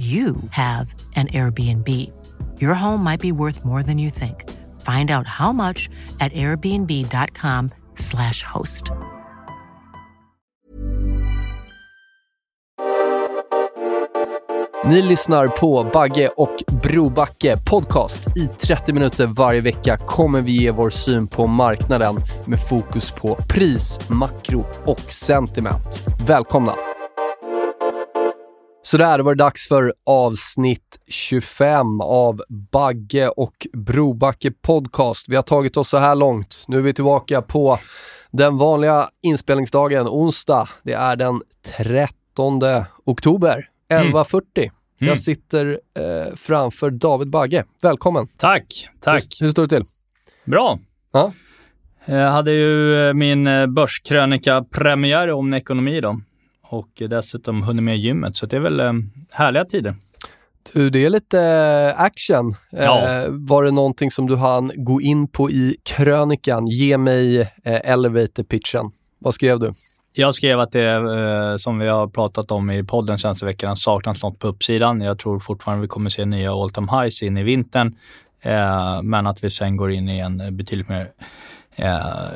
you have an Airbnb. Your home might be worth more than you think. Find out how much at airbnb.com/host. Ni lyssnar på Bagge och Brobacke podcast. I 30 minuter varje vecka kommer vi ge vår syn på marknaden med fokus på pris, makro och sentiment. Välkomna! Så där var det dags för avsnitt 25 av Bagge och Brobacke podcast. Vi har tagit oss så här långt. Nu är vi tillbaka på den vanliga inspelningsdagen, onsdag. Det är den 13 oktober, 11.40. Jag sitter framför David Bagge. Välkommen. Tack. Hur står det till? Bra. Ja? Jag hade ju min börskrönika-premiär om ekonomi då. Och dessutom hunnit med gymmet, så det är väl härliga tider. Du, det är lite action. Ja. Var det någonting som du hann gå in på i krönikan? Ge mig elevator-pitchen. Vad skrev du? Jag skrev att det, som vi har pratat om i podden senaste veckan, saknas något på uppsidan. Jag tror fortfarande vi kommer se nya all-time highs in i vintern. Men att vi sen går in i en betydligt mer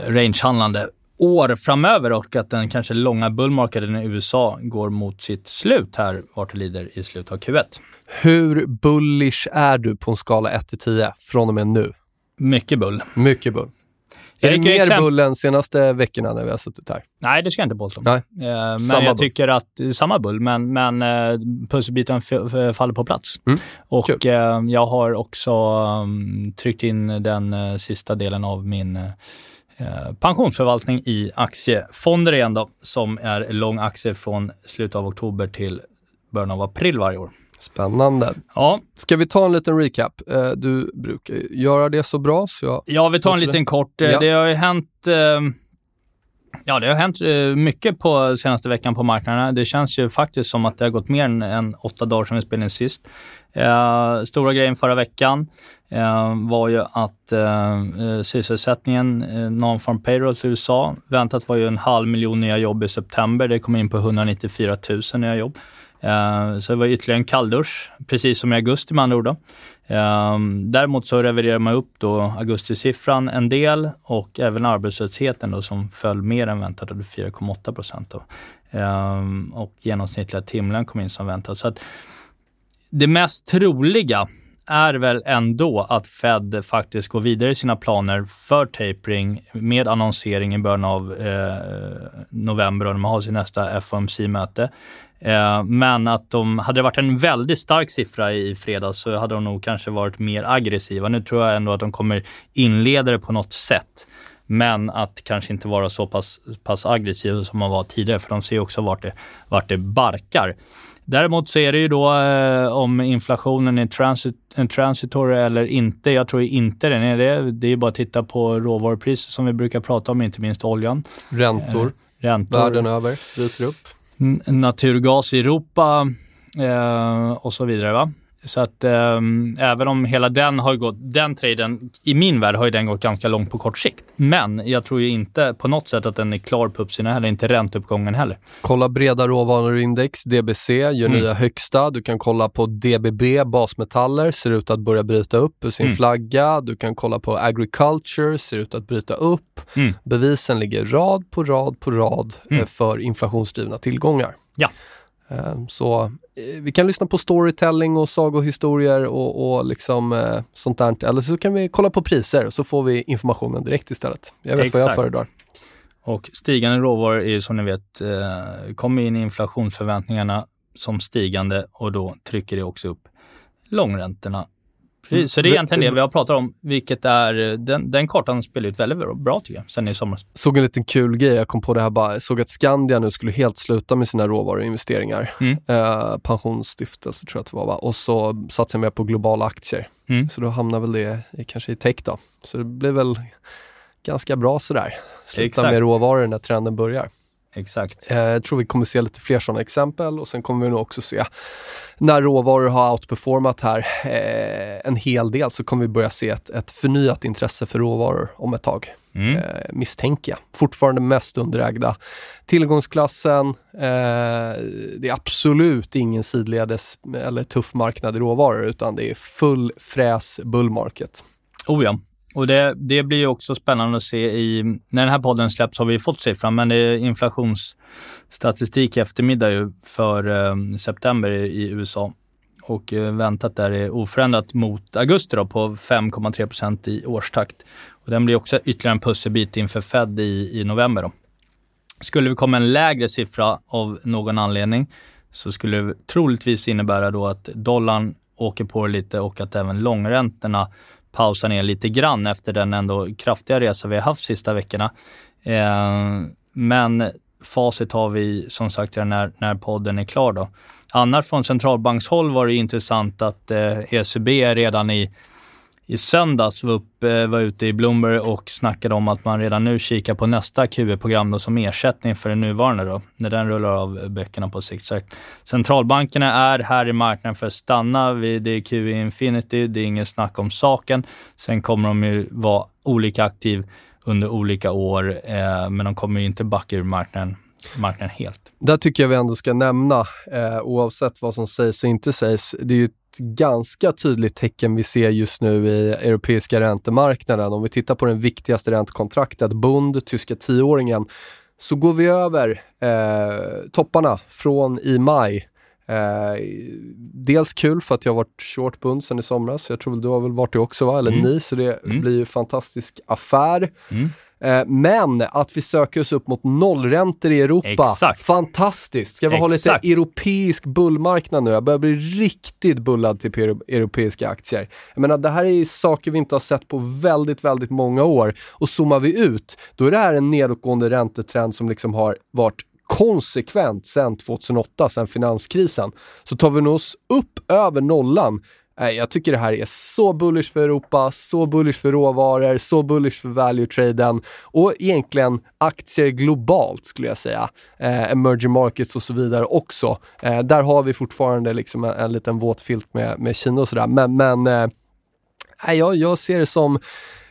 rangehandlande år framöver, och att den kanske långa bullmarknaden i USA går mot sitt slut här vart det lider i slutet av Q1. Hur bullish är du på en skala 1-10 från och med nu? Mycket bull. Mycket bull. Är det mer bull än senaste veckorna när vi har suttit här? Nej, det ska jag inte bolta om. Nej. Men samma jag bull. Tycker att det är samma bull, men pusselbiten faller på plats. Och jag har också tryckt in den sista delen av min pensionsförvaltning i aktiefonder igen då, som är lång aktie från slutet av oktober till början av april varje år. Spännande. Ja. Ska vi ta en liten recap? Du brukar göra det så bra. Så jag... Ja, vi tar en liten kort. Ja. Det har ju hänt... Ja, det har hänt mycket på senaste veckan på marknaderna. Det känns ju faktiskt som att det har gått mer än 8 dagar som vi spelade in sist. Stora grejen förra veckan var ju att sysselsättningen, non-farm payrolls i USA, väntat var ju 500,000 nya jobb i september. Det kom in på 194,000 nya jobb. Så det var ytterligare en kalldusch, precis som i augusti med andra ord då. Däremot så reviderar man upp då augustisiffran en del, och även arbetslösheten då, som föll mer än väntat, 4,8% då. Och genomsnittliga timlön kom in som väntat. Så att det mest troliga är väl ändå att Fed faktiskt går vidare i sina planer för tapering med annonsering i början av november, och de har sin nästa FOMC-möte. Men att de, hade det varit en väldigt stark siffra i fredags, så hade de nog kanske varit mer aggressiva. Nu tror jag ändå att de kommer inleda det på något sätt, men att kanske inte vara så pass aggressiva som man var tidigare, för de ser också vart det barkar. Däremot så är det ju då om inflationen är transitory eller inte. Jag tror inte den är det. Det är ju bara att titta på råvarupriser som vi brukar prata om, inte minst oljan. Räntor. Världen över ryker upp. Naturgas i Europa och så vidare va. Så att även om hela den har gått, den traden i min värld har ju den gått ganska långt på kort sikt. Men jag tror ju inte på något sätt att den är klar på uppsina heller, inte ränteuppgången heller. Kolla breda råvaruindex, DBC, gör nya högsta. Du kan kolla på DBB, basmetaller, ser ut att börja bryta upp ur sin flagga. Du kan kolla på agriculture, ser ut att bryta upp. Bevisen ligger rad på rad för inflationsdrivna tillgångar. Ja. Så vi kan lyssna på storytelling och sagohistorier och liksom sånt där. Eller så kan vi kolla på priser och så får vi informationen direkt istället. Jag vet Exakt. Vad jag föredrar. Och stigande råvaror är ju som ni vet, kommer in i inflationsförväntningarna som stigande och då trycker det också upp långräntorna. Precis, så det är egentligen det vi har pratat om, vilket är, den kartan spelar ut väldigt bra tycker jag, sen i somras. Såg en liten kul grej, jag kom på det här bara, såg att Skandia nu skulle helt sluta med sina råvaruinvesteringar, pensionsstiftelse tror jag att det var, va? Och så satsade jag med på globala aktier, så då hamnar väl det kanske i tech då, så det blir väl ganska bra sådär, sluta Exakt. Med råvaror när trenden börjar. Exakt. Jag tror vi kommer se lite fler sådana exempel och sen kommer vi nog också se när råvaror har outperformat här en hel del så kommer vi börja se ett förnyat intresse för råvaror om ett tag. Misstänker jag. Fortfarande mest underägda tillgångsklassen. Det är absolut ingen sidledes eller tuff marknad i råvaror utan det är full fräs bull market. Oh ja. Och det blir ju också spännande att se när den här podden släpps har vi fått siffran, men det är inflationsstatistik i eftermiddag ju för september i USA och väntat där är oförändrat mot augusti då på 5,3% i årstakt. Och den blir också ytterligare en pusselbit inför Fed i november då. Skulle vi komma en lägre siffra av någon anledning så skulle det troligtvis innebära då att dollarn åker på lite och att även långräntorna pausa ner lite grann efter den ändå kraftiga resa vi har haft sista veckorna. Men facit har vi som sagt när podden är klar då. Annars från centralbankshåll var det intressant att ECB redan i söndags var ute i Bloomberg och snackade om att man redan nu kikar på nästa QE-program då som ersättning för den nuvarande då, när den rullar av böckerna på sikt. Så centralbankerna är här i marknaden för att stanna. Det är QE Infinity, det är ingen snack om saken. Sen kommer de ju vara olika aktiv under olika år, men de kommer ju inte backa ur marknaden helt. Där tycker jag vi ändå ska nämna, oavsett vad som sägs och inte sägs, det är ju ganska tydligt tecken vi ser just nu i europeiska räntemarknaden. Om vi tittar på den viktigaste räntekontraktet, Bund, tyska 10-åringen, så går vi över topparna från i maj. Dels kul för att jag har varit short Bund sedan i somras. Jag tror du har väl varit det också, va? Eller ni, så det blir ju fantastisk affär. Men att vi söker oss upp mot nollräntor i Europa. Exakt. Fantastiskt. Ska vi ha lite europeisk bullmarknad nu? Jag börjar bli riktigt bullad till europeiska aktier. Jag menar, det här är saker vi inte har sett på väldigt, väldigt många år. Och zoomar vi ut, då är det här en nedåtgående räntetrend som liksom har varit konsekvent sedan 2008, sedan finanskrisen. Så tar vi oss upp över nollan. Jag tycker det här är så bullish för Europa, så bullish för råvaror, så bullish för value-traden och egentligen aktier globalt skulle jag säga. Emerging markets och så vidare också. Där har vi fortfarande liksom en liten våt filt med Kina och sådär. Men jag ser det som...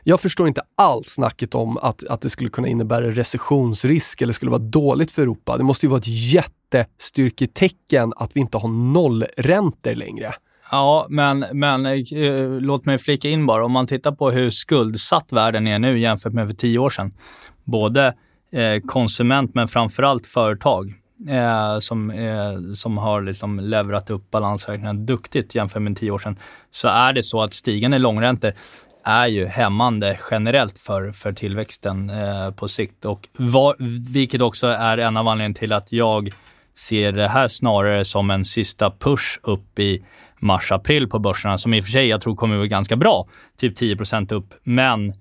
Jag förstår inte alls snacket om att det skulle kunna innebära recessionsrisk eller skulle vara dåligt för Europa. Det måste ju vara ett jättestyrketecken att vi inte har nollräntor längre. Ja, men låt mig flika in bara. Om man tittar på hur skuldsatt världen är nu jämfört med för 10 år sedan. Både konsument men framförallt företag som har liksom leverat upp balansräkningen duktigt jämfört med 10 år sedan. Så är det så att stigande långräntor är ju hämmande generellt för tillväxten på sikt. Och vilket också är en av anledningarna till att jag ser det här snarare som en sista push upp i mars-april på börserna, som i och för sig jag tror kommer vara ganska bra, typ 10% upp, men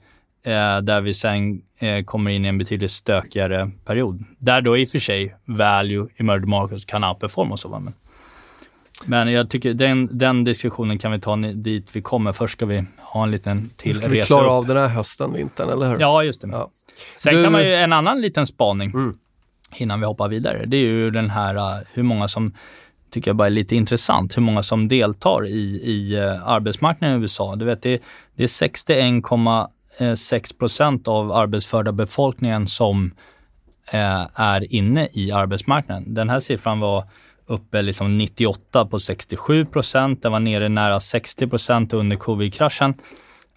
där vi sen kommer in i en betydligt stökigare period. Där då i och för sig value i emerging markets kan outperforma och så. Men jag tycker den diskussionen kan vi ta dit vi kommer. Först ska vi ha en liten till resa upp. Vi klarar av den här hösten, vintern, eller hur? Ja, just det. Ja. Sen kan man ju en annan liten spaning innan vi hoppar vidare. Det är ju den här, hur många som tycker jag bara är lite intressant, hur många som deltar i arbetsmarknaden i USA. Du vet, det är 61,6% av arbetsförda befolkningen som är inne i arbetsmarknaden. Den här siffran var uppe liksom 98 på 67%. Den var nere nära 60% under covid-kraschen.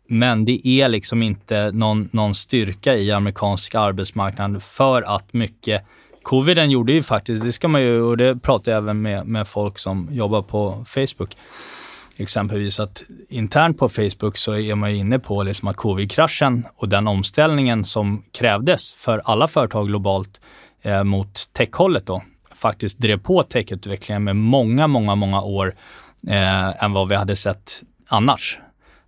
Men det är liksom inte någon styrka i amerikansk arbetsmarknad för att mycket Coviden gjorde ju faktiskt, det ska man ju, och det pratar jag även med folk som jobbar på Facebook. Exempelvis att internt på Facebook så är man ju inne på liksom att covid-kraschen och den omställningen som krävdes för alla företag globalt mot tech-hållet då faktiskt drev på tech-utvecklingen med många år än vad vi hade sett annars.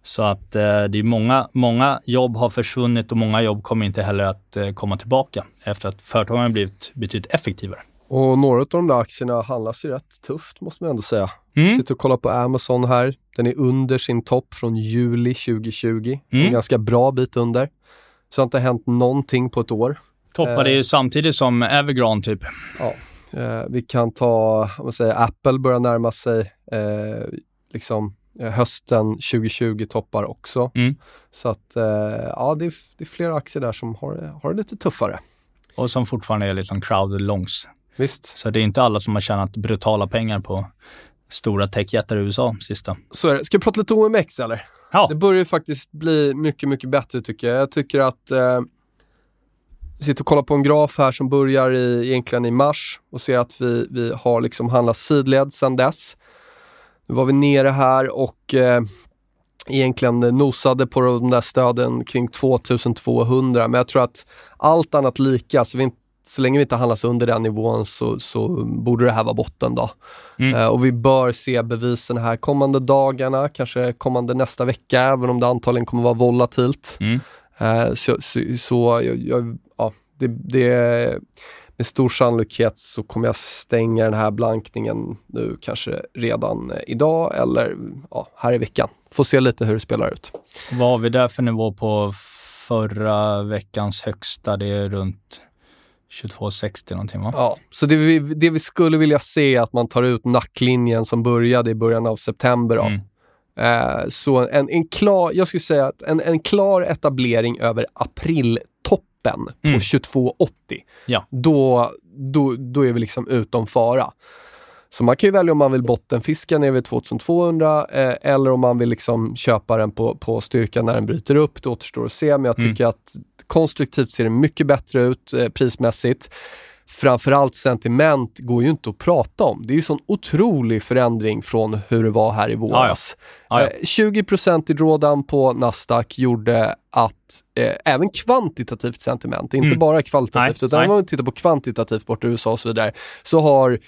Så att det är många jobb har försvunnit och många jobb kommer inte heller att komma tillbaka efter att företagen har blivit betydligt effektivare. Och några av de där aktierna handlas ju rätt tufft måste man ändå säga. Mm. Sitter och kollar på Amazon här. Den är under sin topp från juli 2020. Mm. En ganska bra bit under. Så det har inte hänt någonting på ett år. Toppade ju samtidigt som Evergrande typ. Ja. Vi kan ta, om man säger, Apple börjar närma sig liksom hösten 2020 toppar också. Mm. Så att ja, det är flera aktier där som har det lite tuffare. Och som fortfarande är liksom crowded longs. Visst. Så det är inte alla som har tjänat brutala pengar på stora techjättar i USA sista. Så är det. Ska vi prata lite OMX eller? Ja. Det börjar ju faktiskt bli mycket bättre tycker jag. Jag tycker att jag sitter och kollar på en graf här som börjar egentligen i mars och ser att vi har liksom handlat sidled sedan dess. Nu var vi nere här och egentligen nosade på de där stöden kring 2200, men jag tror att allt annat lika så länge vi inte handlas under den nivån så borde det här vara botten då. Mm. Och vi bör se bevisen här kommande dagarna, kanske kommande nästa vecka, även om det antagligen kommer vara volatilt. Mm. Med stor sannolikhet så kommer jag stänga den här blankningen nu kanske redan idag eller här i veckan. Får se lite hur det spelar ut. Vad har vi där för nivå på förra veckans högsta? Det är runt 22,60 någonting va? Ja, så det vi skulle vilja se är att man tar ut nacklinjen som började i början av september. Mm. Så en klar, jag skulle säga att en klar etablering över apriltoppen på 22,80. Ja. Då är vi liksom utom fara. Så man kan ju välja om man vill bottenfiska ner vid 2200 eller om man vill liksom köpa den på styrkan när den bryter upp. Det återstår att se, men jag tycker att konstruktivt ser det mycket bättre ut prismässigt. Framförallt sentiment går ju inte att prata om. Det är ju sån otrolig förändring från hur det var här i våras. Aja. 20% i drawdown på Nasdaq gjorde att även kvantitativt sentiment, inte bara kvalitativt, utan om man tittar på kvantitativt bort i USA och så vidare, så har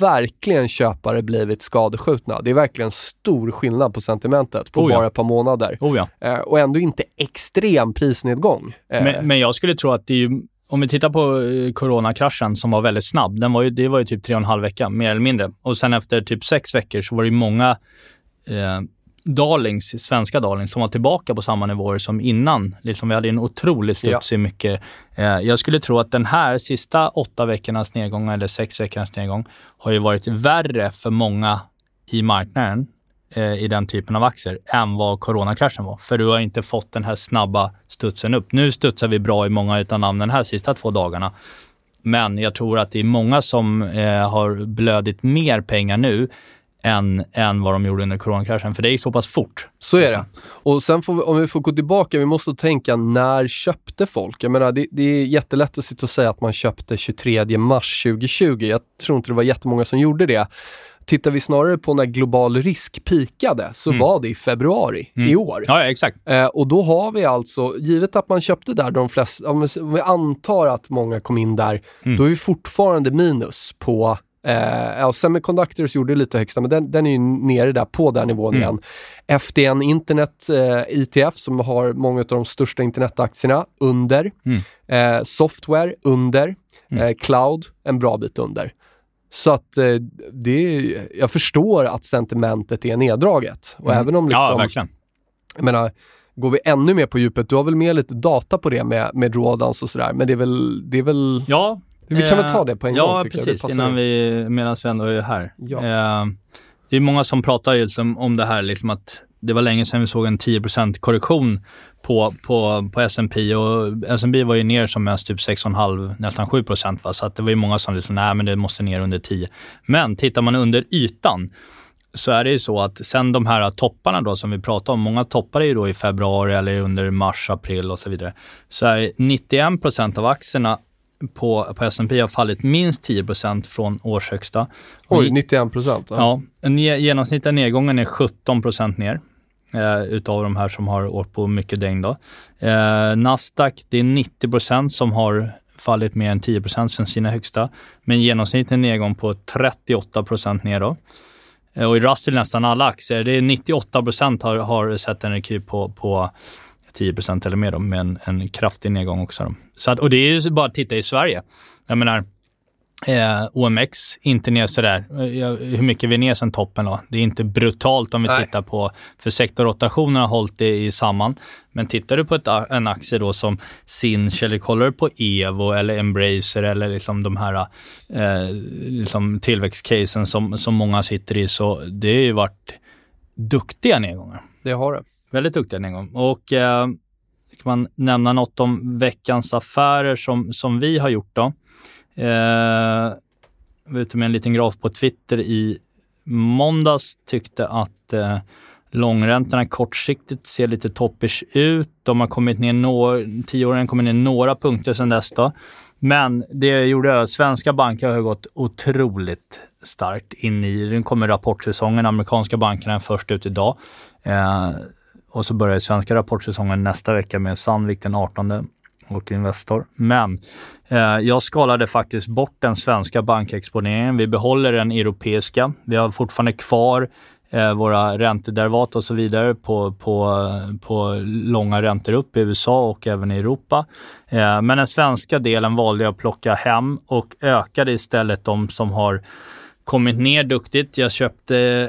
verkligen köpare blivit skadeskjutna. Det är verkligen stor skillnad på sentimentet på bara ett par månader. Och ändå inte extrem prisnedgång. Men jag skulle tro att det är ju, om vi tittar på coronakraschen som var väldigt snabb, det var ju typ 3,5 vecka, mer eller mindre. Och sen efter typ 6 veckor så var det ju många svenska darlings som var tillbaka på samma nivåer som innan. Liksom vi hade en otrolig studs i mycket. Jag skulle tro att den här sista 8 veckornas nedgång eller 6 veckornas nedgång har ju varit värre för många i marknaden i den typen av aktier än vad coronakraschen var. För du har inte fått den här snabba studsen upp. Nu studsar vi bra i många utan namn den här sista 2 dagarna. Men jag tror att det är många som har blödit mer pengar nu än vad de gjorde under coronakraschen. För det gick så pass fort. Så är det. Och sen får vi, om vi får gå tillbaka, vi måste tänka när köpte folk? Jag menar, det är jättelätt att sitta och säga att man köpte 23 mars 2020. Jag tror inte det var jättemånga som gjorde det. Tittar vi snarare på när global risk pikade så var det i februari i år. Ja, exakt. Och då har vi alltså, givet att man köpte där de flesta, om vi antar att många kom in där, då är vi fortfarande minus på Semiconductors gjorde lite högsta, men den är ju nere där på den nivån igen. FDN Internet ITF som har många av de största internetaktierna under. Software under. Cloud en bra bit under. Så att jag förstår att sentimentet är neddraget. Och även om liksom, verkligen. Jag menar, går vi ännu mer på djupet, du har väl med lite data på det med drawdowns och sådär. Men det är väl ja, vi kan väl ta det på en gång tycker jag. Ja, precis, innan vi, medan vi ändå är här. Ja. Det är många som pratar ju om det här, liksom att det var länge sedan vi såg en 10% korrektion på S&P, och S&P var ju ner som mest typ 6,5, nästan 7%. Va? Så att det var ju många som liksom, nej men det måste ner under 10. Men tittar man under ytan så är det ju så att sen de här topparna då som vi pratar om, många toppar är ju då i februari eller under mars, april och så vidare. Så är 91% av aktierna på S&P har fallit minst 10% från årshögsta. Oj, 91%. Ja, genomsnittliga nedgången är 17% ner utav de här som har åkt på mycket däng då. Nasdaq, det är 90% som har fallit mer än 10% sedan sina högsta, men genomsnittlig nedgång på 38% ner då. Och i Russell nästan alla aktier, det är 98% har sett en rekyl på 10% eller mer då, med en kraftig nedgång också då. Så att, och det är ju bara att titta i Sverige. Jag menar, OMX inte ner sådär. Hur mycket är vi ner sen toppen då? Det är inte brutalt om vi tittar på, för sektorrotationen har hållit det i samman. Men tittar du på en aktie då som Sinch, eller kollar du på Evo eller Embracer eller liksom de här liksom tillväxtcasen som många sitter i, så det har ju varit duktiga nedgångar. Det har det. Väldigt duktiga nedgångar. Och kan man nämna något om veckans affärer som vi har gjort då? Vi var ute med en liten graf på Twitter i måndags, tyckte att långräntorna kortsiktigt ser lite toppish ut. De har kommit ner tioåringen kommer ner några punkter sedan dess då. Men det gjorde att svenska banker har gått otroligt starkt in i. Den kommer rapportsäsongen, amerikanska bankerna är först ut idag. Och så börjar svenska rapportsäsongen nästa vecka med Sandvik den 18:e. Och Investor. Men jag skalade faktiskt bort den svenska bankexponeringen. Vi behåller den europeiska. Vi har fortfarande kvar våra räntederivat och så vidare på långa räntor upp i USA och även i Europa. Men den svenska delen valde jag att plocka hem och ökade istället de som har kommit ner duktigt. Jag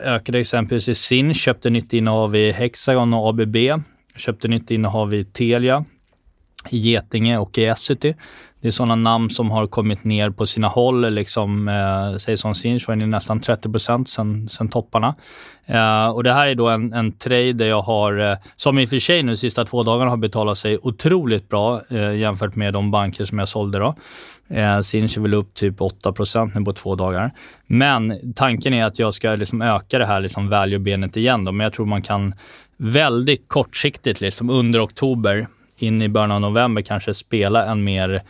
ökade exempelvis i Sinch, köpte nytt innehav i Hexagon och ABB, köpte nytt innehav i Telia, i Getinge och i Essity. Det är sådana namn som har kommit ner på sina håll, liksom, säg som Sinch var det nästan 30% sen topparna. Och det här är då en trade där jag har, som i och för sig nu de sista 2 dagarna har betalat sig otroligt bra jämfört med de banker som jag sålde då. Sinch är väl upp typ 8% nu på 2 dagar. Men tanken är att jag ska liksom öka det här liksom value-benet igen då, men jag tror man kan väldigt kortsiktigt liksom under oktober in i början av november kanske spela en mer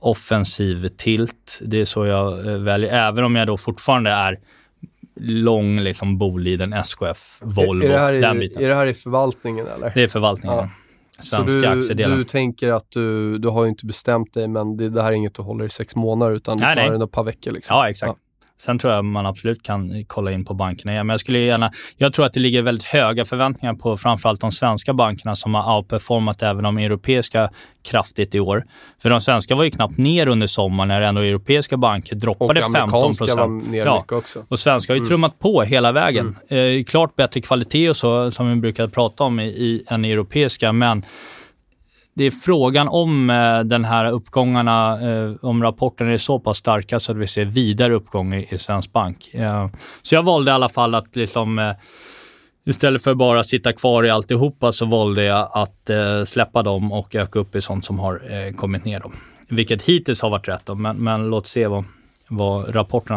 offensiv tilt. Det är så jag väljer, även om jag då fortfarande är lång liksom Boliden, SKF, Volvo. Är det här i förvaltningen eller? Det är förvaltningen. Ja. Svenska aktiedelen. Du tänker att du har ju inte bestämt dig, men det här är inget du håller i 6 månader utan det snarare än ett par veckor liksom. Ja, exakt. Ja. Sen tror jag man absolut kan kolla in på bankerna. Ja, men jag tror att det ligger väldigt höga förväntningar på framförallt de svenska bankerna som har outperformat även de europeiska kraftigt i år. För de svenska var ju knappt ner under sommaren när ändå europeiska banker droppade 15%. Var ner mycket också. Och svenska har ju trummat på hela vägen. Klart bättre kvalitet och så som vi brukar prata om än europeiska, men det är frågan om den här uppgångarna, om rapporten är så pass starka så att vi ser vidare uppgång i svensk bank. Så jag valde i alla fall att liksom, istället för bara sitta kvar i alltihopa, så valde jag att släppa dem och öka upp i sånt som har kommit ner dem. Vilket hittills har varit rätt då, men låt se vad rapporterna.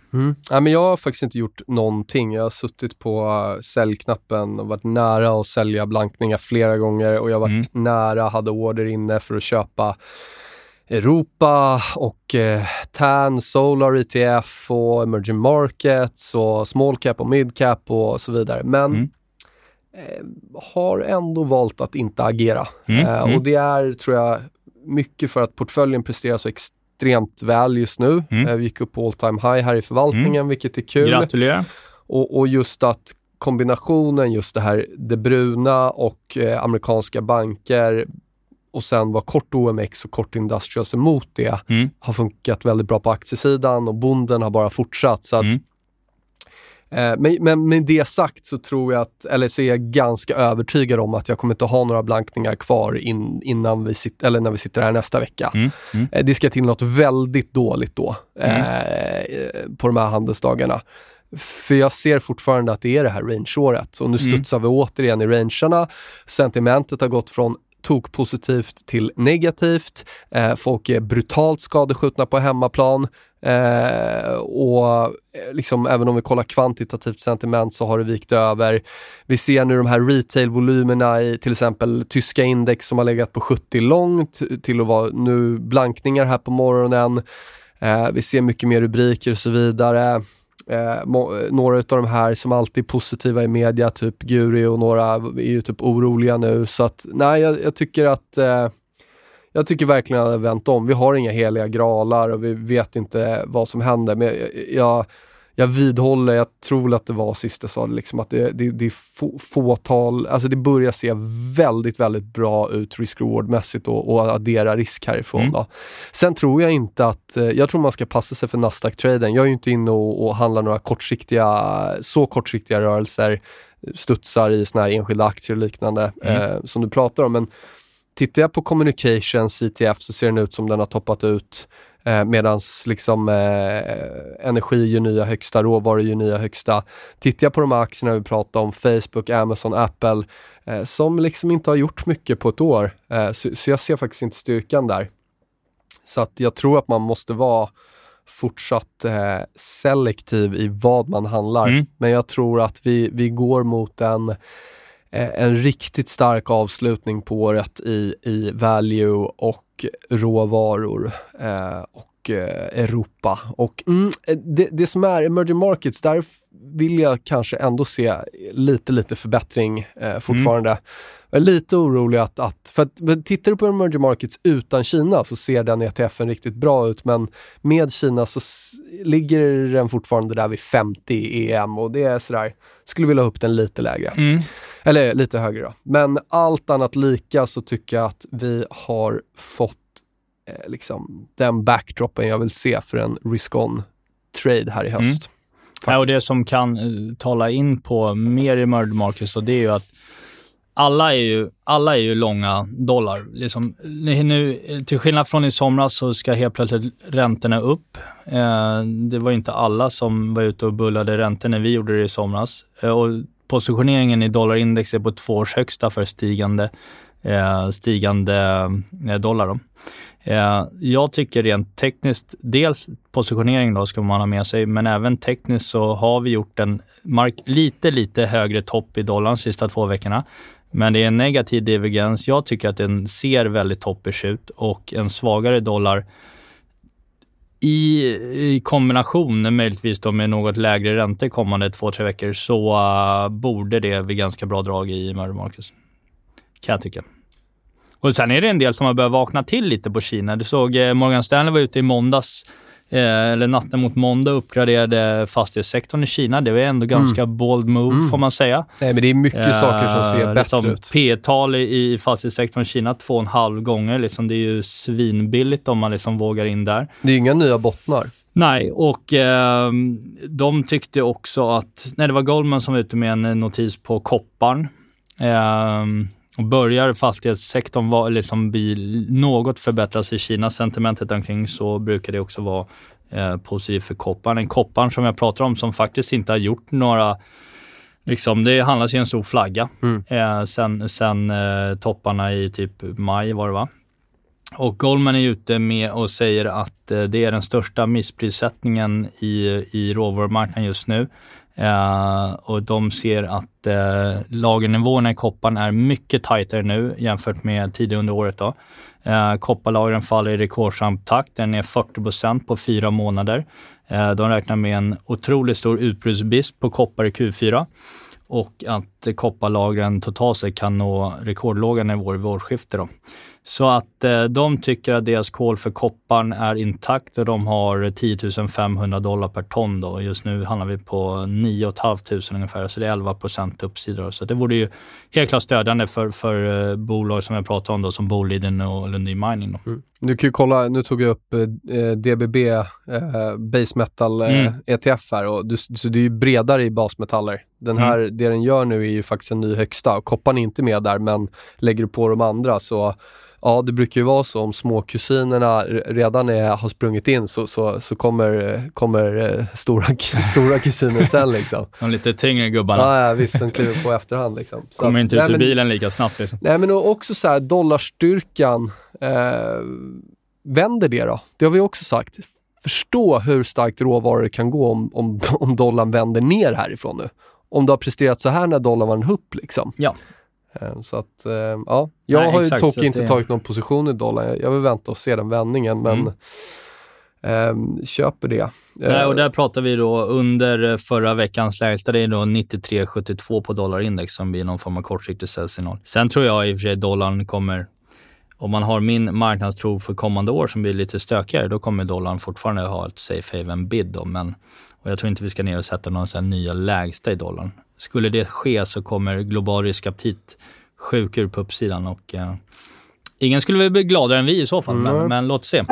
Mm. Ja, men jag har faktiskt inte gjort någonting. Jag har suttit på säljknappen och varit nära att sälja blankningar flera gånger, och jag har varit nära, hade order inne för att köpa Europa och TAN, Solar ETF och Emerging Markets och Small Cap och Mid Cap och så vidare. Men har ändå valt att inte agera. Och det är, tror jag, mycket för att portföljen presterar så extremt väl just nu. Vi gick upp på all time high här i förvaltningen, vilket är kul. Gratulerar. Och just att kombinationen, just det här, det bruna och amerikanska banker, och sen var kort OMX och kort Industrials emot det, har funkat väldigt bra på aktiesidan, och bonden har bara fortsatt. Så att, men med det sagt så tror jag att, eller så är jag ganska övertygad om att jag kommer inte ha några blankningar kvar innan vi sitter, eller när vi sitter här nästa vecka. Det ska till något väldigt dåligt då på de här handelsdagarna. För jag ser fortfarande att det är det här rangeåret, och nu studsar vi återigen i rangerna. Sentimentet har gått från tok positivt till negativt. Folk är brutalt skadeskjutna på hemmaplan. Och liksom, även om vi kollar kvantitativt sentiment så har det vikt över. Vi ser nu de här retailvolymerna i till exempel tyska index som har legat på 70 långt till att vara nu blankningar här på morgonen. Vi ser mycket mer rubriker och så vidare. Några av de här som alltid är positiva i media, typ Guri, och några är ju typ oroliga nu. Så att nej, jag tycker att jag tycker verkligen att det har vänt om. Vi har inga heliga gralar och vi vet inte vad som händer, men jag vidhåller, jag tror att det var sist jag sa det, liksom, att det är fåtal, alltså det börjar se väldigt, väldigt bra ut risk-reward-mässigt och addera risk härifrån. Då. Sen tror jag inte att, jag tror man ska passa sig för Nasdaq-traden. Jag är ju inte inne och handlar några kortsiktiga rörelser, studsar i såna här enskilda aktier och liknande som du pratar om. Men tittar jag på Communications ETF så ser den ut som den har toppat ut. Medans liksom, energi är ju nya högsta, råvaror är ju nya högsta. Tittar jag på de här aktierna vi pratar om, Facebook, Amazon, Apple, som liksom inte har gjort mycket på ett år, så jag ser faktiskt inte styrkan där. Så att jag tror att man måste vara fortsatt selektiv i vad man handlar. Men jag tror att vi går mot en riktigt stark avslutning på året i value och råvaror och Europa. Och det som är emerging markets, där vill jag kanske ändå se lite förbättring fortfarande. Jag är lite orolig för att tittar du på emerging markets utan Kina så ser den ETFen riktigt bra ut, men med Kina så ligger den fortfarande där vid 50 EM, och det är sådär, skulle vilja ha upp den lite lägre. Eller lite högre då. Men allt annat lika så tycker jag att vi har fått liksom den backdropen jag vill se för en risk-on trade här i höst. Ja, och det som kan tala in på mer i emerging markets, och det är ju att alla är ju långa dollar. Liksom, nu, till skillnad från i somras så ska helt plötsligt räntorna upp. Det var ju inte alla som var ute och bullade räntor när vi gjorde det i somras. Och positioneringen i dollarindex är på 2 års högsta för stigande dollar. Då. Jag tycker rent tekniskt, dels positionering då ska man ha med sig, men även tekniskt så har vi gjort en lite högre topp i dollarn sista 2 veckorna. Men det är en negativ divergens. Jag tycker att den ser väldigt toppig ut, och en svagare dollar i kombination möjligtvis då med något lägre räntor kommande 2-3 veckor, så borde det bli ganska bra drag i emerging markets, kan jag tycka. Och sen är det en del som har börjat vakna till lite på Kina. Du såg Morgan Stanley var ute i måndags, eller natten mot måndag, uppgraderade fastighetssektorn i Kina. Det var ändå ganska bold move, får man säga. Nej, men det är mycket saker som ser bättre ut. P-tal i fastighetssektorn i Kina 2,5 gånger. Liksom, det är ju svinbilligt om man liksom vågar in där. Det är inga nya bottnar. Nej, och de tyckte också att, nej, det var Goldman som var ute med en notis på kopparn. Och börjar fastighetssektorn liksom bli något förbättras i Kina sentimentet omkring, så brukar det också vara positivt för kopparn. En kopparn som jag pratar om som faktiskt inte har gjort några, liksom, det handlas ju en stor flagga sen topparna i typ maj var det, va? Och Goldman är ute med och säger att det är den största missprissättningen i råvarumarknaden just nu. Och de ser att lagernivåerna i kopparn är mycket tajtare nu jämfört med tidigare under året då. Kopparlagren faller i rekordsam takt. Den är 40% på 4 månader. De räknar med en otroligt stor utbudsbrist på koppar i Q4 och att kopparlagren totalt sett kan nå rekordlåga nivåer vid årsskiftet då. Så att de tycker att deras call för kopparn är intakt och de har $10,500 per ton då. Just nu handlar vi på 9,500 ungefär, så det är 11% uppsidor. Så det vore ju helt klart stödjande för bolag som jag pratade om då, som Boliden och Lundin Mining då. Mm. Du kan ju kolla, nu tog jag upp DBB base metal ETF här, och så det är ju bredare i basmetaller. Den här, det den gör nu är ju faktiskt en ny högsta, och kopparn är inte med där, men lägger du på de andra så, ja, det brukar ju vara så om småkusinerna redan har sprungit in så kommer stora kusiner sen liksom. De lite tyngre gubbarna. Ja, visst, de kliver på efterhand liksom. Så kommer inte ut ur bilen lika snabbt liksom. Nej, men också så här, dollarstyrkan vänder det då. Det har vi också sagt. Förstå hur starkt råvaror kan gå om dollarn vänder ner härifrån nu. Om du har presterat så här när dollarn var en hupp liksom. Ja. Så att, ja. Jag har tagit någon position i dollarn. Jag vill vänta och se den vändningen, men köper det. Nej, och där pratar vi då under förra veckans lägsta, det är då 93,72 på dollarindex som blir någon form av kortsiktig säljsignal. Sen tror jag i och för sig dollarn kommer, om man har min marknadstro för kommande år som blir lite stökigare, då kommer dollarn fortfarande ha ett safe haven bid då, men, och jag tror inte vi ska ner och sätta någon sån här nya lägsta i dollarn. Skulle det ske så kommer global riskaptit sjuk ur på uppsidan, och ingen skulle väl bli gladare än vi i så fall, men låt se.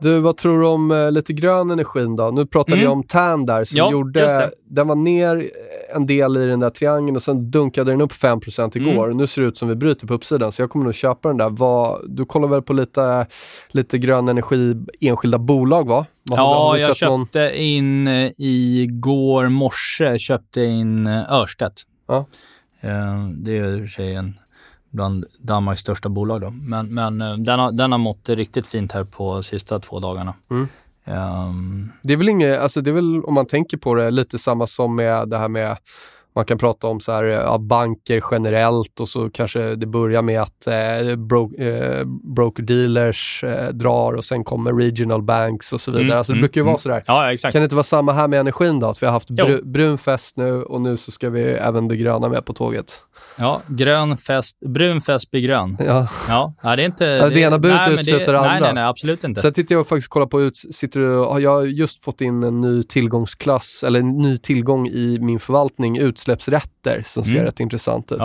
Du, vad tror du om lite grön energin då? Nu pratade vi om TAN där som gjorde, den var ner en del i den där triangeln och sen dunkade den upp 5% igår. Nu ser det ut som vi bryter på uppsidan, så jag kommer nog köpa den där. Du kollar väl på lite grön energi enskilda bolag, va? Ja, jag köpte in igår morse, köpte in Örstedt. Ja. Det är tjejen bland Danmarks största bolag då. Men den har mått riktigt fint här på sista 2 dagarna. Det är väl inget, alltså det är väl, om man tänker på det, lite samma som med det här med, man kan prata om så här, banker generellt, och så kanske det börjar med att broker-dealers drar och sen kommer regional banks och så vidare. Alltså det brukar ju vara sådär. Ja, exakt. Kan det inte vara samma här med energin då? Att vi har haft brun fest nu, och nu så ska vi även det gröna med på tåget. Ja, grön fest, brun fest blir grön. Ja. Nej, det är inte... Ja, det ena budet utesluter det andra. Nej, absolut inte. Sen tittar jag faktiskt kolla på jag har just fått in en ny tillgångsklass, eller en ny tillgång i min förvaltning, utsläppsrätter, som ser rätt intressant ut.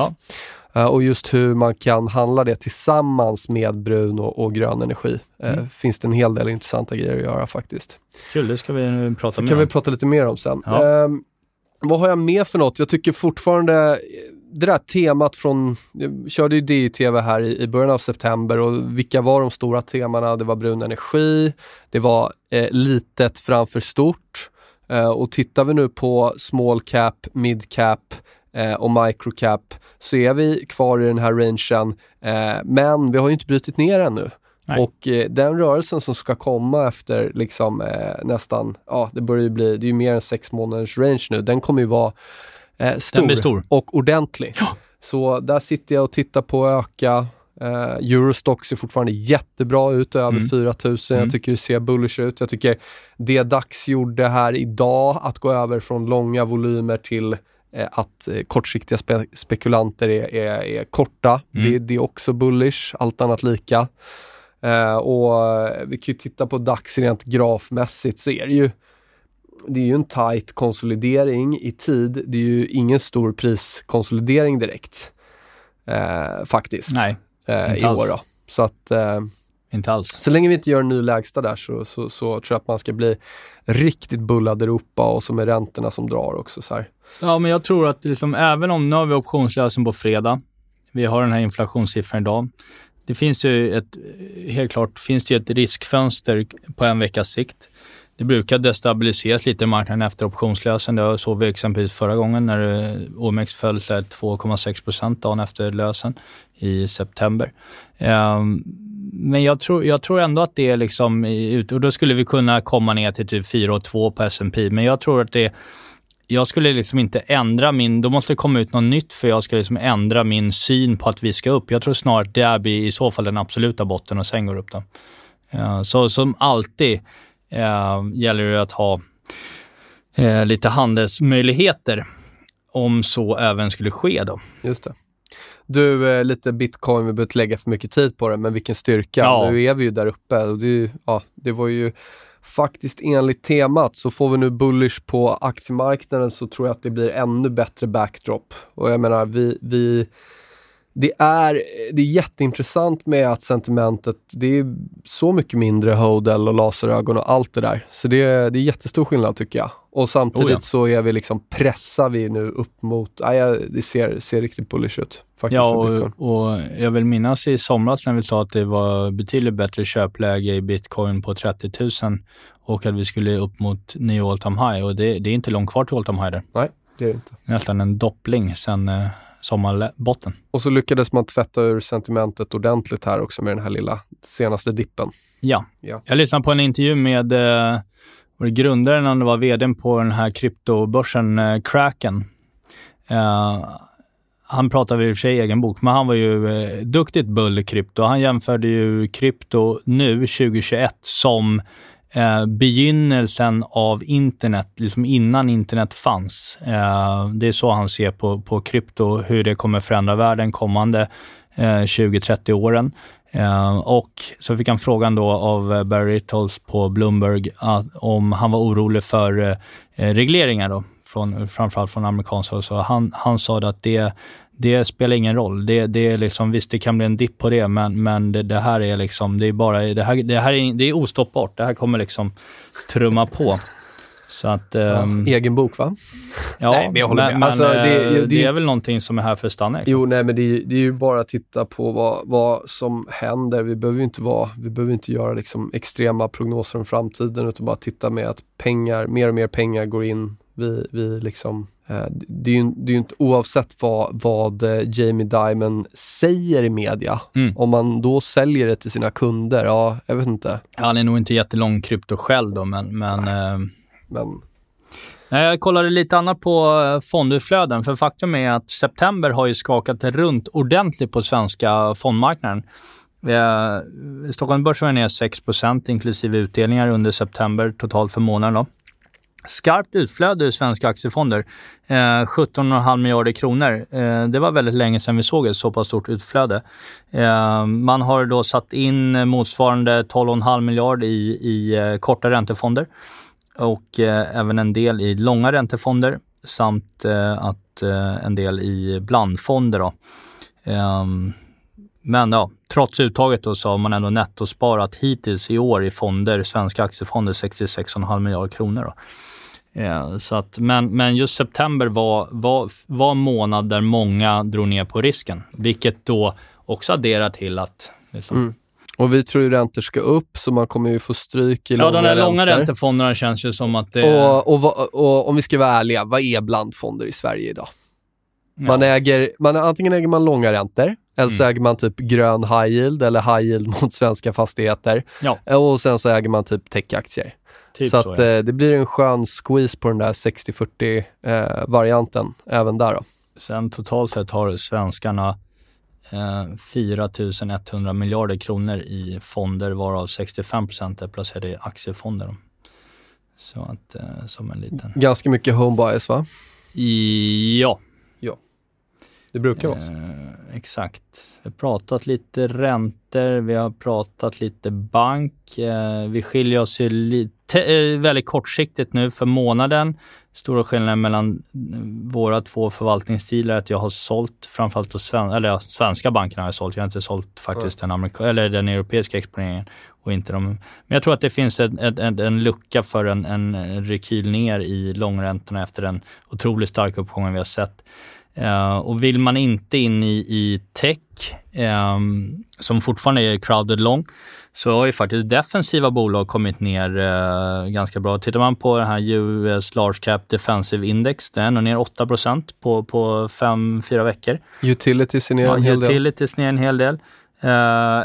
Ja. Och just hur man kan handla det tillsammans med brun och grön energi. Finns det en hel del intressanta grejer att göra faktiskt. Kul, det ska vi nu prata mer om. Det kan vi prata lite mer om sen. Ja. Vad har jag med för något? Jag tycker fortfarande... Det där temat från, jag körde ju det i tv här i början av september, och vilka var de stora temana? Det var brun energi, det var litet framför stort, och tittar vi nu på small cap, mid cap och micro cap, så är vi kvar i den här rangen, men vi har ju inte brutit ner ännu. Nej. Och den rörelsen som ska komma efter liksom nästan, ja, det börjar ju bli, det är ju mer än 6 månaders range nu, den kommer ju vara stor och ordentlig. Ja. Så där sitter jag och tittar på Öka, Eurostoxx ser fortfarande jättebra ut, över 4000. Jag tycker det ser bullish ut. Jag tycker det DAX gjorde här idag, att gå över från långa volymer till att kortsiktiga spekulanter är korta. Det är också bullish, allt annat lika. Och vi kan ju titta på DAX rent grafmässigt, så är det är ju en tight konsolidering i tid. Det är ju ingen stor priskonsolidering direkt faktiskt. Nej, i år då. Så att inte alls. Så länge vi inte gör en ny lägsta där så tror jag att man ska bli riktigt bullad i Europa, och så med räntorna som drar också så här. Ja, men jag tror att liksom, även om nu har vi optionslösen på fredag, vi har den här inflationssiffran idag. Det finns ju helt klart finns det ett riskfönster på en veckas sikt. Det brukar destabiliseras lite marknaden efter optionslösen. Det såg vi exempelvis förra gången när OMX föll till 2,6% dagen efter lösen i september. Men jag tror ändå att det är liksom, och då skulle vi kunna komma ner till typ 4,2 på S&P. Men jag tror att jag skulle liksom inte ändra då måste det komma ut något nytt för jag ska liksom ändra min syn på att vi ska upp. Jag tror snarare där blir i så fall den absoluta botten och sen går upp den. Så som alltid gäller det att ha lite handelsmöjligheter om så även skulle ske då. Just det. Du, lite bitcoin, vi behöver lägga för mycket tid på det, men vilken styrka. Ja. Nu är vi ju där uppe och det var ju faktiskt enligt temat, så får vi nu bullish på aktiemarknaden så tror jag att det blir ännu bättre backdrop. Och jag menar, det är jätteintressant med att sentimentet, det är så mycket mindre hodl och laserögon och allt det där. Så det är jättestor skillnad tycker jag. Och samtidigt så är vi liksom, pressar vi nu upp mot, det ser riktigt bullish ut faktiskt. Ja, och jag vill minnas i somras när vi sa att det var betydligt bättre köpläge i bitcoin på 30 000 och att vi skulle upp mot ny all time high, och det är inte långt kvar till all time high där. Nej, det är det inte. Nästan en doppling sen sommarbotten. Och så lyckades man tvätta ur sentimentet ordentligt här också med den här lilla senaste dippen. Ja. Jag lyssnade på en intervju med grundaren, han var vdn på den här kryptobörsen Kraken. Han pratade i och för sig i egen bok, men han var ju duktigt bull i krypto. Han jämförde ju krypto nu 2021 som begynnelsen av internet, liksom innan internet fanns. Det är så han ser på krypto, hur det kommer förändra världen kommande 20-30 åren. Och så fick han frågan då av Barry Rittles på Bloomberg om han var orolig för regleringar då, framförallt från amerikanska. Så han sa att det spelar ingen roll. Det är liksom, visst det kan bli en dipp på det, men det här är liksom, det är bara det här är ostoppbart. Det här kommer liksom trumma på. Så att egen bok, va? Ja, nej, men jag håller med. Men alltså, det är väl någonting som är här för att stanna. Liksom. Jo, nej, men det är ju bara att titta på vad som händer. Vi behöver inte göra liksom extrema prognoser om framtiden, utan bara titta med att pengar, mer och mer pengar går in. Vi liksom, det är ju inte, oavsett vad Jamie Dimon säger i media, om man då säljer det till sina kunder, ja, jag vet inte. Han är nog inte jättelång krypto själv då, men. Jag kollade lite annat på fondutflöden, för faktum är att september har ju skakat runt ordentligt på svenska fondmarknaden. Stockholms börs var ner 6% inklusive utdelningar under september totalt för månaden då. Skarpt utflöde ur svenska aktiefonder, 17,5 miljarder kronor. Det var väldigt länge sedan vi såg ett så pass stort utflöde. Man har då satt in motsvarande 12,5 miljarder i korta räntefonder och även en del i långa räntefonder samt en del i blandfonder då. Men ja, trots uttaget då så har man ändå nettosparat hittills i år i fonder, svenska aktiefonder, 66,5 miljarder kronor då. Så att, men just september var månad där många drog ner på risken, vilket då också adderar till att liksom. Och vi tror ju räntor ska upp, så man kommer ju få stryk i långa räntor. Ja, de långa räntefonderna känns ju som att det och om vi ska vara ärliga, vad är blandfonder i Sverige idag? Antingen äger man långa räntor, eller så äger man typ grön high yield eller high yield mot svenska fastigheter. Ja. Och sen så äger man typ techaktier. Så att det blir en skön squeeze på den där 60-40 varianten även där då. Sen totalt sett har svenskarna 4 100 miljarder kronor i fonder, varav 65% är placerade i aktiefonder. Så att som en liten... Ganska mycket home bias, va? Ja. Det brukar vara exakt. Vi har pratat lite räntor, vi har pratat lite bank. Vi skiljer oss ju lite, väldigt kortsiktigt nu för månaden. Stora skillnaden mellan våra två förvaltningsstilar är att jag har sålt framförallt de svenska bankerna har jag sålt. Jag har inte sålt faktiskt den europeiska exponeringen och inte de. Men jag tror att det finns en lucka för en rekyl ner i långräntorna efter den otroligt starka uppgången vi har sett. Och vill man inte in i tech som fortfarande är crowded long, så har ju faktiskt defensiva bolag kommit ner ganska bra. Tittar man på den här US Large Cap Defensive Index, den är ner 8% på 5-4 veckor. Utilities är ner en hel del.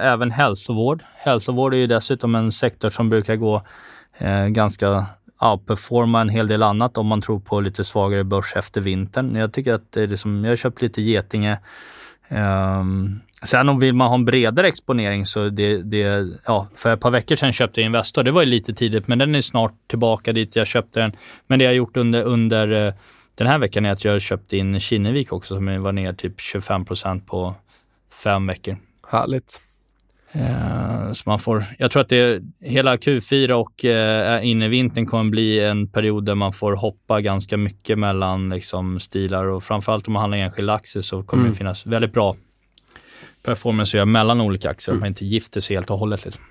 Även hälsovård. Hälsovård är ju dessutom en sektor som brukar gå ganska... outperforma en hel del annat om man tror på lite svagare börs efter vintern. Jag tycker att det är liksom, jag har köpt lite Getinge. Sen om vill man ha en bredare exponering så för ett par veckor sedan köpte jag Investor. Det var ju lite tidigt, men den är snart tillbaka dit jag köpte den. Men det jag har gjort under den här veckan är att jag köpte in Kinnevik också, som var ner typ 25% på 5 veckor. Härligt. Så man får, jag tror att det hela Q4 och in i vintern kommer bli en period där man får hoppa ganska mycket mellan liksom stilar, och framförallt om man handlar enskilda aktier så kommer det finnas väldigt bra performance mellan olika aktier om man inte gifter sig helt och hållet liksom.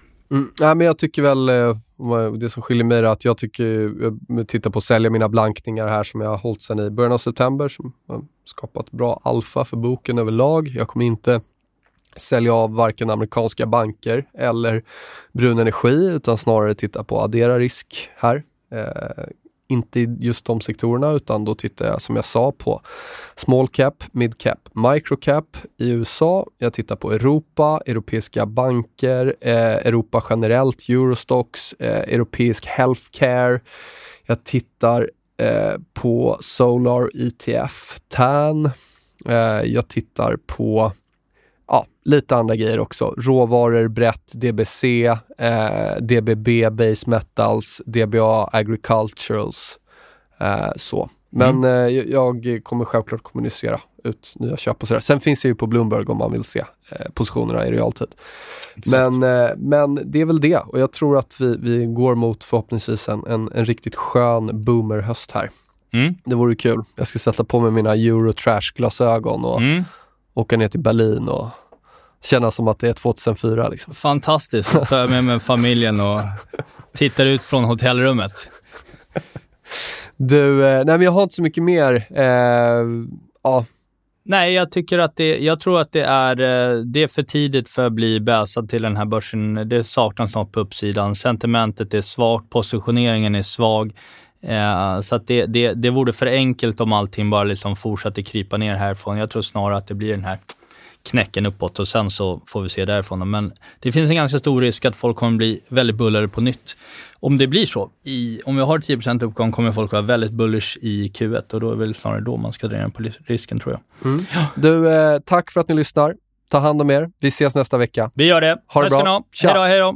Nej, men jag tycker väl det som skiljer mig är att jag tittar på att sälja mina blankningar här som jag har hållit sedan i början av september, som har skapat bra alfa för boken överlag. Jag kommer inte sälja av varken amerikanska banker eller brun energi, utan snarare titta på addera risk här. Inte just de sektorerna, utan då tittar jag som jag sa på small cap, mid cap, micro cap i USA. Jag tittar på Europa, europeiska banker, Europa generellt, Eurostoxx, europeisk healthcare. Jag tittar på Solar ETF, TAN. Jag tittar på lite andra grejer också. Råvaror brett, DBC, DBB, base metals, DBA, agriculturals. Så. Men jag kommer självklart kommunicera ut nya köp och sådär. Sen finns det ju på Bloomberg om man vill se positionerna i realtid. Men det är väl det. Och jag tror att vi går mot förhoppningsvis en riktigt skön boomerhöst här. Det vore kul. Jag ska sätta på mig mina Eurotrash-glasögon och åka ner till Berlin och känna som att det är 2004 liksom. Fantastiskt. Då tar jag med familjen och tittar ut från hotellrummet. Du, nej men jag har inte så mycket mer. Nej, jag tror att det är för tidigt för att bli bäsad till den här börsen. Det saknas något på uppsidan. Sentimentet är svagt, positioneringen är svag. Så att det vore för enkelt om allting bara liksom fortsatte krypa ner härifrån. Jag tror snarare att det blir den här knäcken uppåt och sen så får vi se därifrån. Men det finns en ganska stor risk att folk kommer bli väldigt bullare på nytt. Om det blir så, om vi har 10% uppgång kommer folk vara väldigt bullish i Q1, och då är det väl snarare då man ska dra ner på risken, tror jag. Ja. Du, tack för att ni lyssnar. Ta hand om er. Vi ses nästa vecka. Vi gör det. Ha det bra. Hej då.